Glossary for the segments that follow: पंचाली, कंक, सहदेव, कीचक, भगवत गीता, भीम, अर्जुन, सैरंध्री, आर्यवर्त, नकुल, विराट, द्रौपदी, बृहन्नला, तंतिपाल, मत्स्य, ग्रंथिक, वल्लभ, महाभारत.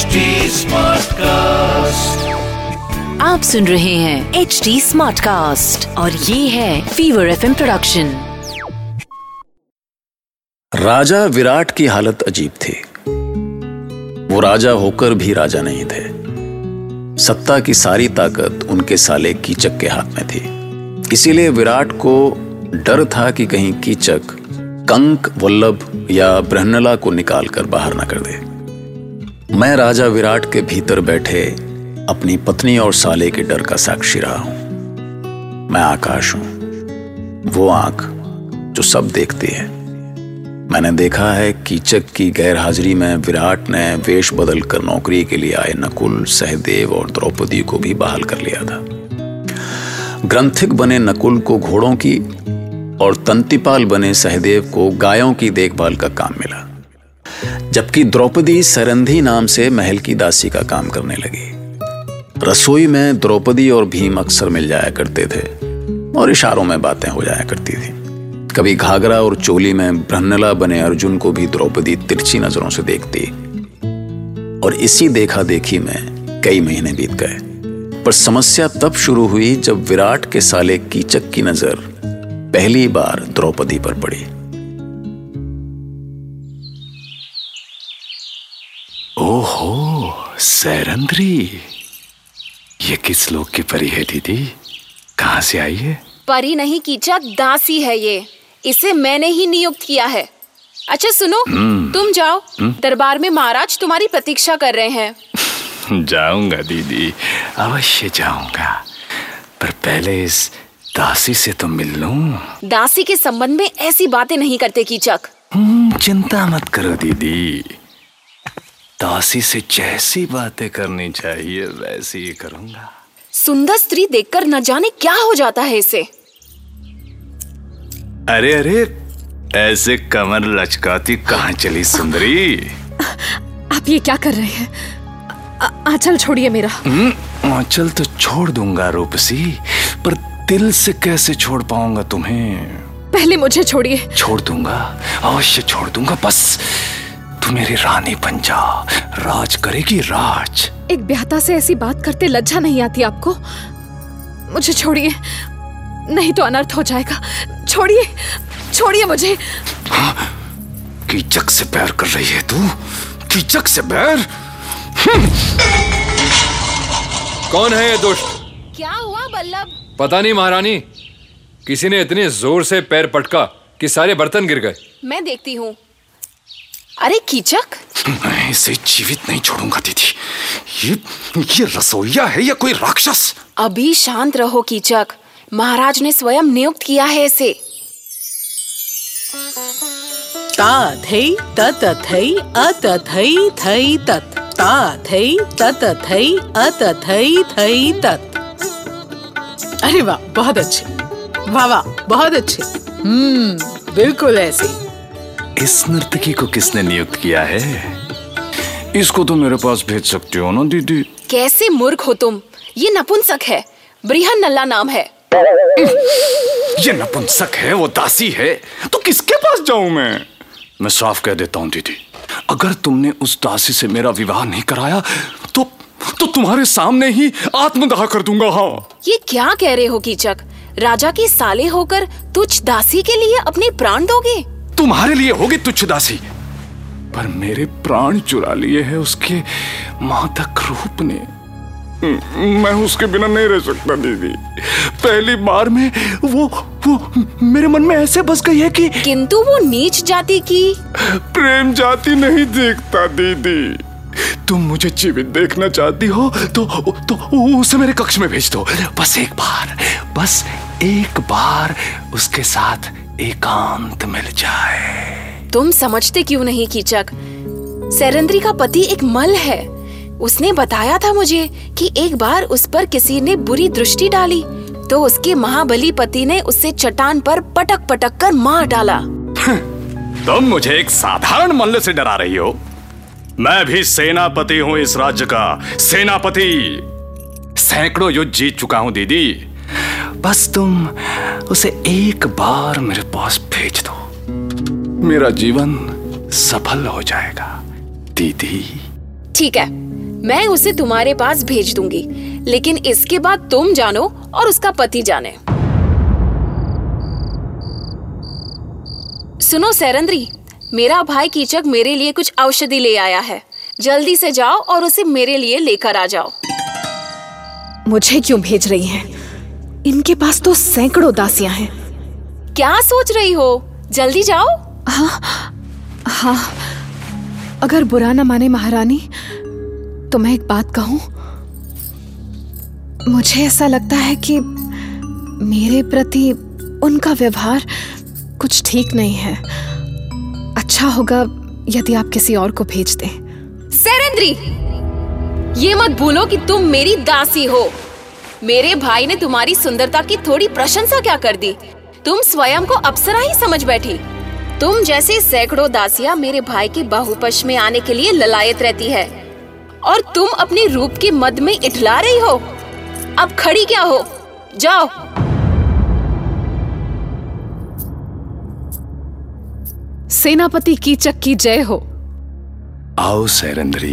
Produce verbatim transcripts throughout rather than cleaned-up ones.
H D Smartcast। आप सुन रहे हैं एच डी Smartcast और ये है फीवर F M प्रोडक्शन। राजा विराट की हालत अजीब थी। वो राजा होकर भी राजा नहीं थे। सत्ता की सारी ताकत उनके साले कीचक के हाथ में थी। इसीलिए विराट को डर था कि कहीं कीचक कंक, वल्लभ या बृहन्नला को निकाल कर बाहर ना कर दे। मैं राजा विराट के भीतर बैठे अपनी पत्नी और साले के डर का साक्षी रहा हूं। मैं आकाश हूं, वो आंख जो सब देखती है। मैंने देखा है कीचक की गैरहाजिरी में विराट ने वेश बदल कर नौकरी के लिए आए नकुल, सहदेव और द्रौपदी को भी बहाल कर लिया था। ग्रंथिक बने नकुल को घोड़ों की और तंतिपाल बने सहदेव को गायों की देखभाल का काम मिला, जबकि द्रौपदी सैरंध्री नाम से महल की दासी का काम करने लगी। रसोई में द्रौपदी और भीम अक्सर मिल जाया करते थे और इशारों में बातें हो जाया करती थी। कभी घाघरा और चोली में बृहन्नला बने अर्जुन को भी द्रौपदी तिरछी नजरों से देखती और इसी देखा देखी में कई महीने बीत गए। पर समस्या तब शुरू हुई जब विराट के साले कीचक की नजर पहली बार द्रौपदी पर पड़ी। ओहो सैरंध्री, ये किस लोग की परी है दीदी? कहाँ से आई है? परी नहीं कीचक, दासी है ये। इसे मैंने ही नियुक्त किया है। अच्छा सुनो, तुम जाओ, दरबार में महाराज तुम्हारी प्रतीक्षा कर रहे हैं। जाऊंगा दीदी, अवश्य जाऊंगा, पर पहले इस दासी से तो मिल लूं। दासी के संबंध में ऐसी बातें नहीं करते कीचक। चिंता मत करो दीदी, दासी से जैसी बातें करनी चाहिए वैसी ही करूंगा। सुंदर स्त्री देखकर न जाने क्या हो जाता है इसे। अरे अरे, ऐसे कमर लचकाती कहाँ चली सुंदरी? आप ये क्या कर रहे हैं? आंचल छोड़िए मेरा। आंचल तो छोड़ दूंगा रूपसी, पर दिल से कैसे छोड़ पाऊंगा तुम्हें? पहले मुझे छोड़िए। छोड़ दूंगा, अवश्य छोड़ दूंगा, बस तू मेरी रानी बन जा, राज करेगी राज। एक ब्याहता से ऐसी बात करते लज्जा नहीं आती आपको? मुझे छोड़िए, नहीं तो अनर्थ हो जाएगा। छोड़िए, छोड़िए मुझे। हाँ, कीचक से प्यार कर रही है तू? कीचक से प्यार? कौन है ये दुष्ट? क्या हुआ बल्लभ? पता नहीं महारानी, किसी ने इतने जोर से पैर पटका कि सारे बर्तन गिर गए। मैं देखती हूँ। अरे कीचक, मैं इसे जीवित नहीं छोड़ूंगा दीदी। ये ये रसोइया है या कोई राक्षस? अभी शांत रहो कीचक, महाराज ने स्वयं नियुक्त किया है इसे। ता थै तत थै अत थै थै तत, ता थै तत थै अत थै थै तत। अरे वाह, बहुत अच्छे, वाह वाह, बहुत अच्छे। हम्म, बिल्कुल ऐसे। इस नर्तकी को किसने नियुक्त किया है? इसको तो मेरे पास भेज सकते हो ना दीदी? कैसे मूर्ख हो तुम, ये नपुंसक है, बृहन्नला नाम है। ये नपुंसक है, वो दासी है, तो किसके पास जाऊं मैं? मैं साफ कह देता हूँ दीदी, अगर तुमने उस दासी से मेरा विवाह नहीं कराया तो तो तुम्हारे सामने ही आत्मदाह कर दूंगा। हाँ, ये क्या कह रहे हो कीचक? राजा के साले होकर तुझ दासी के लिए अपने प्राण दोगे? तुम्हारे लिए होगी तुच्छ दासी, पर मेरे प्राण चुरा लिए हैं उसके मादक रूप ने। मैं उसके बिना नहीं रह सकता दीदी। पहली बार में वो वो मेरे मन में ऐसे बस गई है कि किंतु वो नीच जाति की प्रेम जाति नहीं देखता दीदी। तुम मुझे जीवित देखना चाहती हो तो तो उसे मेरे कक्ष में भेज दो। बस एक बार, बस एक बार उसके साथ एकांत मिल जाए। तुम समझते क्यों नहीं कीचक? सैरंध्री का पति एक मल है। उसने बताया था मुझे कि एक बार उस पर किसी ने बुरी दृष्टि डाली तो उसके महाबली पति ने उसे चट्टान पर पटक पटक कर मार डाला। तुम मुझे एक साधारण मल्ल से डरा रही हो? मैं भी सेनापति हूँ इस राज्य का, सेनापति। सैकड़ों युद्ध जीत चुका हूँ दीदी। बस तुम उसे एक बार मेरे पास भेज दो, मेरा जीवन सफल हो जाएगा दीदी। ठीक है, मैं उसे तुम्हारे पास भेज दूंगी, लेकिन इसके बाद तुम जानो और उसका पति जाने। सुनो सैरंध्री, मेरा भाई कीचक मेरे लिए कुछ औषधि ले आया है, जल्दी से जाओ और उसे मेरे लिए लेकर आ जाओ। मुझे क्यों भेज रही हैं? इनके पास तो सैकड़ों दासियां हैं। क्या सोच रही हो, जल्दी जाओ। हाँ, हाँ, अगर बुरा ना माने महारानी, तो मैं एक बात कहूं, मुझे ऐसा लगता है कि मेरे प्रति उनका व्यवहार कुछ ठीक नहीं है। अच्छा होगा यदि आप किसी और को भेज दें। सैरंध्री, ये मत भूलो कि तुम मेरी दासी हो। मेरे भाई ने तुम्हारी सुंदरता की थोड़ी प्रशंसा क्या कर दी, तुम स्वयं को अप्सरा ही समझ बैठी। तुम जैसी सैकड़ों दासियां मेरे भाई के बाहुपक्ष में आने के लिए ललायत रहती है और तुम अपने रूप के मद में इठला रही हो। अब खड़ी क्या हो, जाओ। सेनापति कीचक की जय हो। आओ सैरंध्री,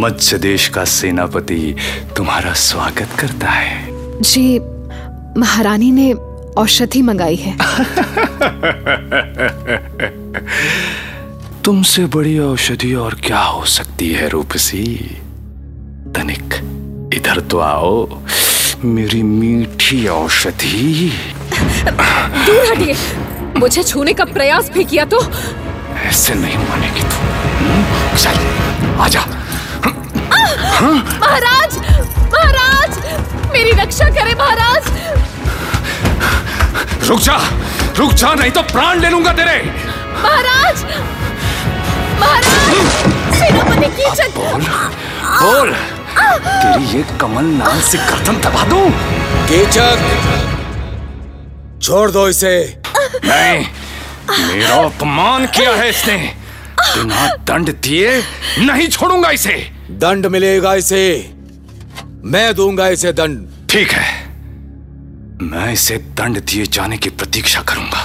मत्स्य देश का सेनापति तुम्हारा स्वागत करता है। जी, महारानी ने औषधि मंगाई है। तुमसे बड़ी औषधि और क्या हो सकती है रूपसी। तनिक इधर तो आओ, मेरी मीठी औषधि। दूर हटिए, मुझे छूने का प्रयास भी किया तो। ऐसे नहीं मानेगी तू, चल आजा। महाराज, महाराज, मेरी रक्षा करे महाराज। रुक जा, रुक जा, नहीं तो प्राण ले लूंगा तेरे। महाराज, महाराज, सेनापति कीचक। बोल, बोल, तेरी ये कमल नाम से गर्दन दबा दूं। कीचक, छोड़ दो इसे। नहीं, मेरा अपमान किया है इसने, बिना दंड दिए नहीं छोड़ूंगा इसे। दंड मिलेगा इसे, मैं दूंगा इसे दंड। ठीक है, मैं इसे दंड दिए जाने की प्रतीक्षा करूंगा।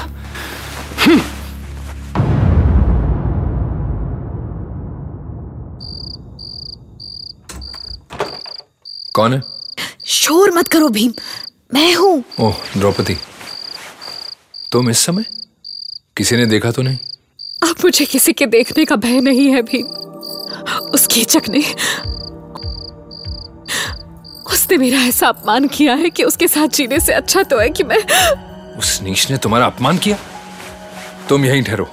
कौन है? शोर मत करो भीम, मैं हूं। ओह द्रौपदी, तुम इस समय? किसी ने देखा तो नहीं? अब मुझे किसी के देखने का भय नहीं है भीम। उस कीचक ने उसने मेरा ऐसा अपमान किया है कि उसके साथ जीने से अच्छा तो है कि मैं। उस नीच ने तुम्हारा अपमान किया? तुम यहीं ठहरो,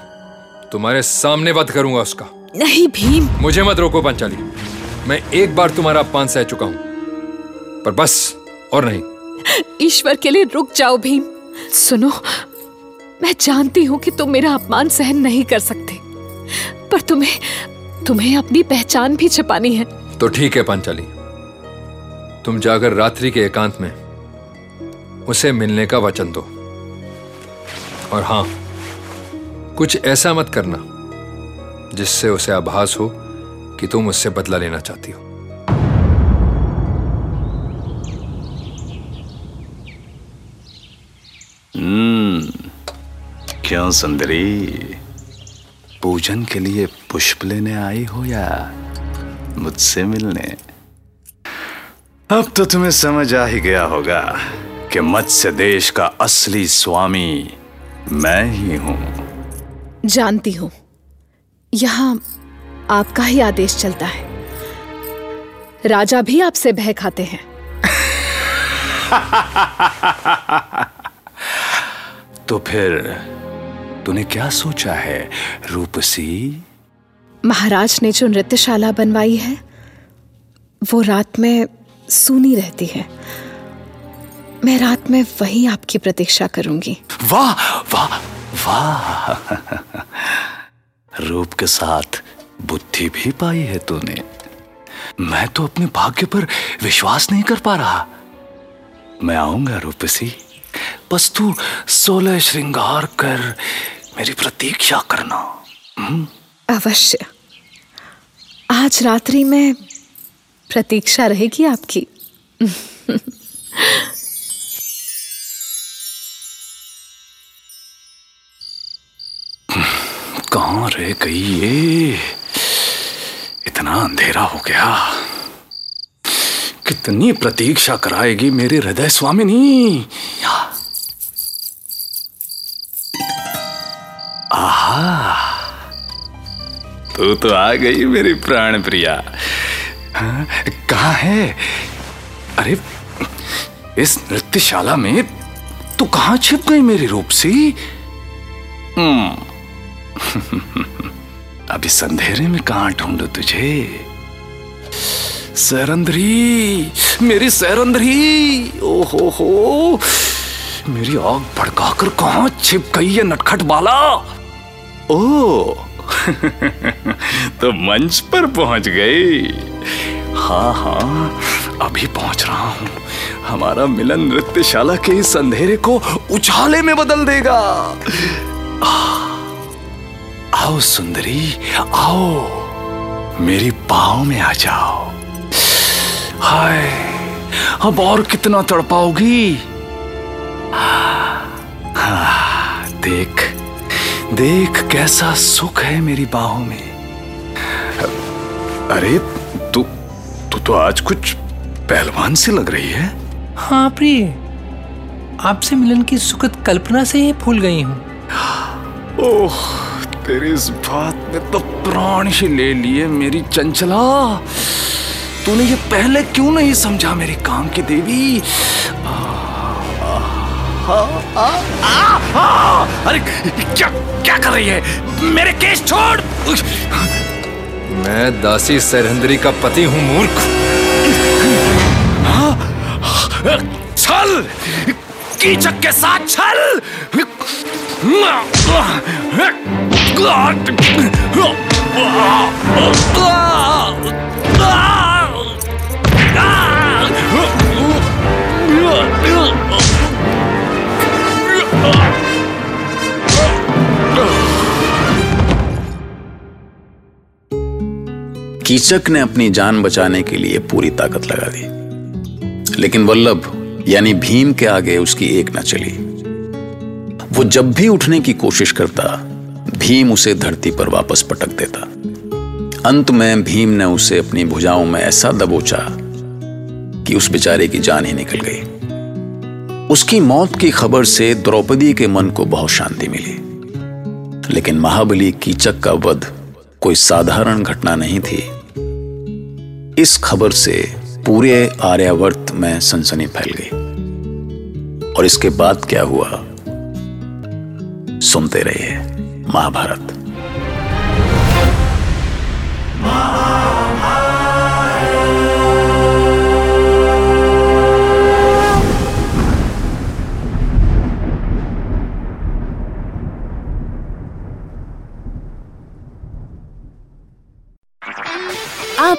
तुम्हारे सामने वध करूंगा उसका। नहीं भीम। मुझे मत रोको पंचाली, मैं एक बार तुम्हारा अपमान सह चुका हूं, पर बस और नहीं। ईश्वर के लिए रुक जाओ भीम। सुनो, मैं जानती हूं कि तुम मेरा अपमान सहन नहीं कर सकते, पर तुम्हें तुम्हें अपनी पहचान भी छुपानी है। तो ठीक है पंचाली, तुम जाकर रात्रि के एकांत में उसे मिलने का वचन दो। और हां, कुछ ऐसा मत करना जिससे उसे आभास हो कि तुम उससे बदला लेना चाहती हो। हम्म, क्यों सुंदरी, पूजन के लिए पुष्प लेने आई हो या मुझसे मिलने? अब तो तुम्हें समझ आ ही गया होगा कि मत्स्य देश का असली स्वामी मैं ही हूं। जानती हूं, यहां आपका ही आदेश चलता है। राजा भी आपसे भय खाते हैं। तो फिर तूने क्या सोचा है रूपसी? महाराज ने जो नृत्यशाला बनवाई है, वो रात में सूनी रहती है। मैं रात में वहीं आपकी प्रतीक्षा करूंगी। वाह वाह वाह, रूप के साथ बुद्धि भी पाई है तूने। मैं तो अपने भाग्य पर विश्वास नहीं कर पा रहा। मैं आऊंगा रूपसी, बस तू सोलह श्रृंगार कर मेरी प्रतीक्षा करना। हुँ? अवश्य, आज रात्रि में प्रतीक्षा रहेगी आपकी। कहां रह गई ये? इतना अंधेरा हो गया। कितनी प्रतीक्षा कराएगी मेरे हृदय स्वामिनी। आहा, तू तो आ गई मेरी प्राण प्रिया। हाँ, कहाँ है? अरे इस नृत्यशाला में तू कहाँ छिप गई मेरी रूपसी? अब इस अंधेरे में कहाँ ढूंढूं तुझे? सैरंध्री, मेरी सैरंध्री, ओहो हो, मेरी आग भड़काकर कहाँ छिप गई ये नटखट बाला? ओ तो मंच पर पहुंच गई। हाँ हाँ, अभी पहुंच रहा हूं। हमारा मिलन नृत्यशाला के इस अंधेरे को उछाले में बदल देगा। आओ सुंदरी, आओ मेरी पाँव में आ जाओ। हाय, अब और कितना तड़पाओगी? हाँ, देख देख कैसा सुख है मेरी बाहों में। अरे तू तू तो आज कुछ पहलवान सी लग रही है। हाँ प्रिय, आपसे मिलन की सुखद कल्पना से ही फूल गई हूँ। ओह, तेरी इस बात में तो प्राण ही ले लिए मेरी चंचला। तूने ये पहले क्यों नहीं समझा मेरी काम की देवी? आ, आ, आ, आ, आ, आ, आ, अरे क्या क्या कर रही है? मेरे केस छोड़। मैं दासी सैरंध्री का पति हूँ मूर्ख। छल, कीचक के साथ छल। कीचक ने अपनी जान बचाने के लिए पूरी ताकत लगा दी, लेकिन वल्लभ यानी भीम के आगे उसकी एक न चली। वो जब भी उठने की कोशिश करता, भीम उसे धरती पर वापस पटक देता। अंत में भीम ने उसे अपनी भुजाओं में ऐसा दबोचा कि उस बेचारे की जान ही निकल गई। उसकी मौत की खबर से द्रौपदी के मन को बहुत शांति मिली, लेकिन महाबली कीचक का वध कोई साधारण घटना नहीं थी। इस खबर से पूरे आर्यवर्त में सनसनी फैल गई। और इसके बाद क्या हुआ, सुनते रहिए महाभारत। आप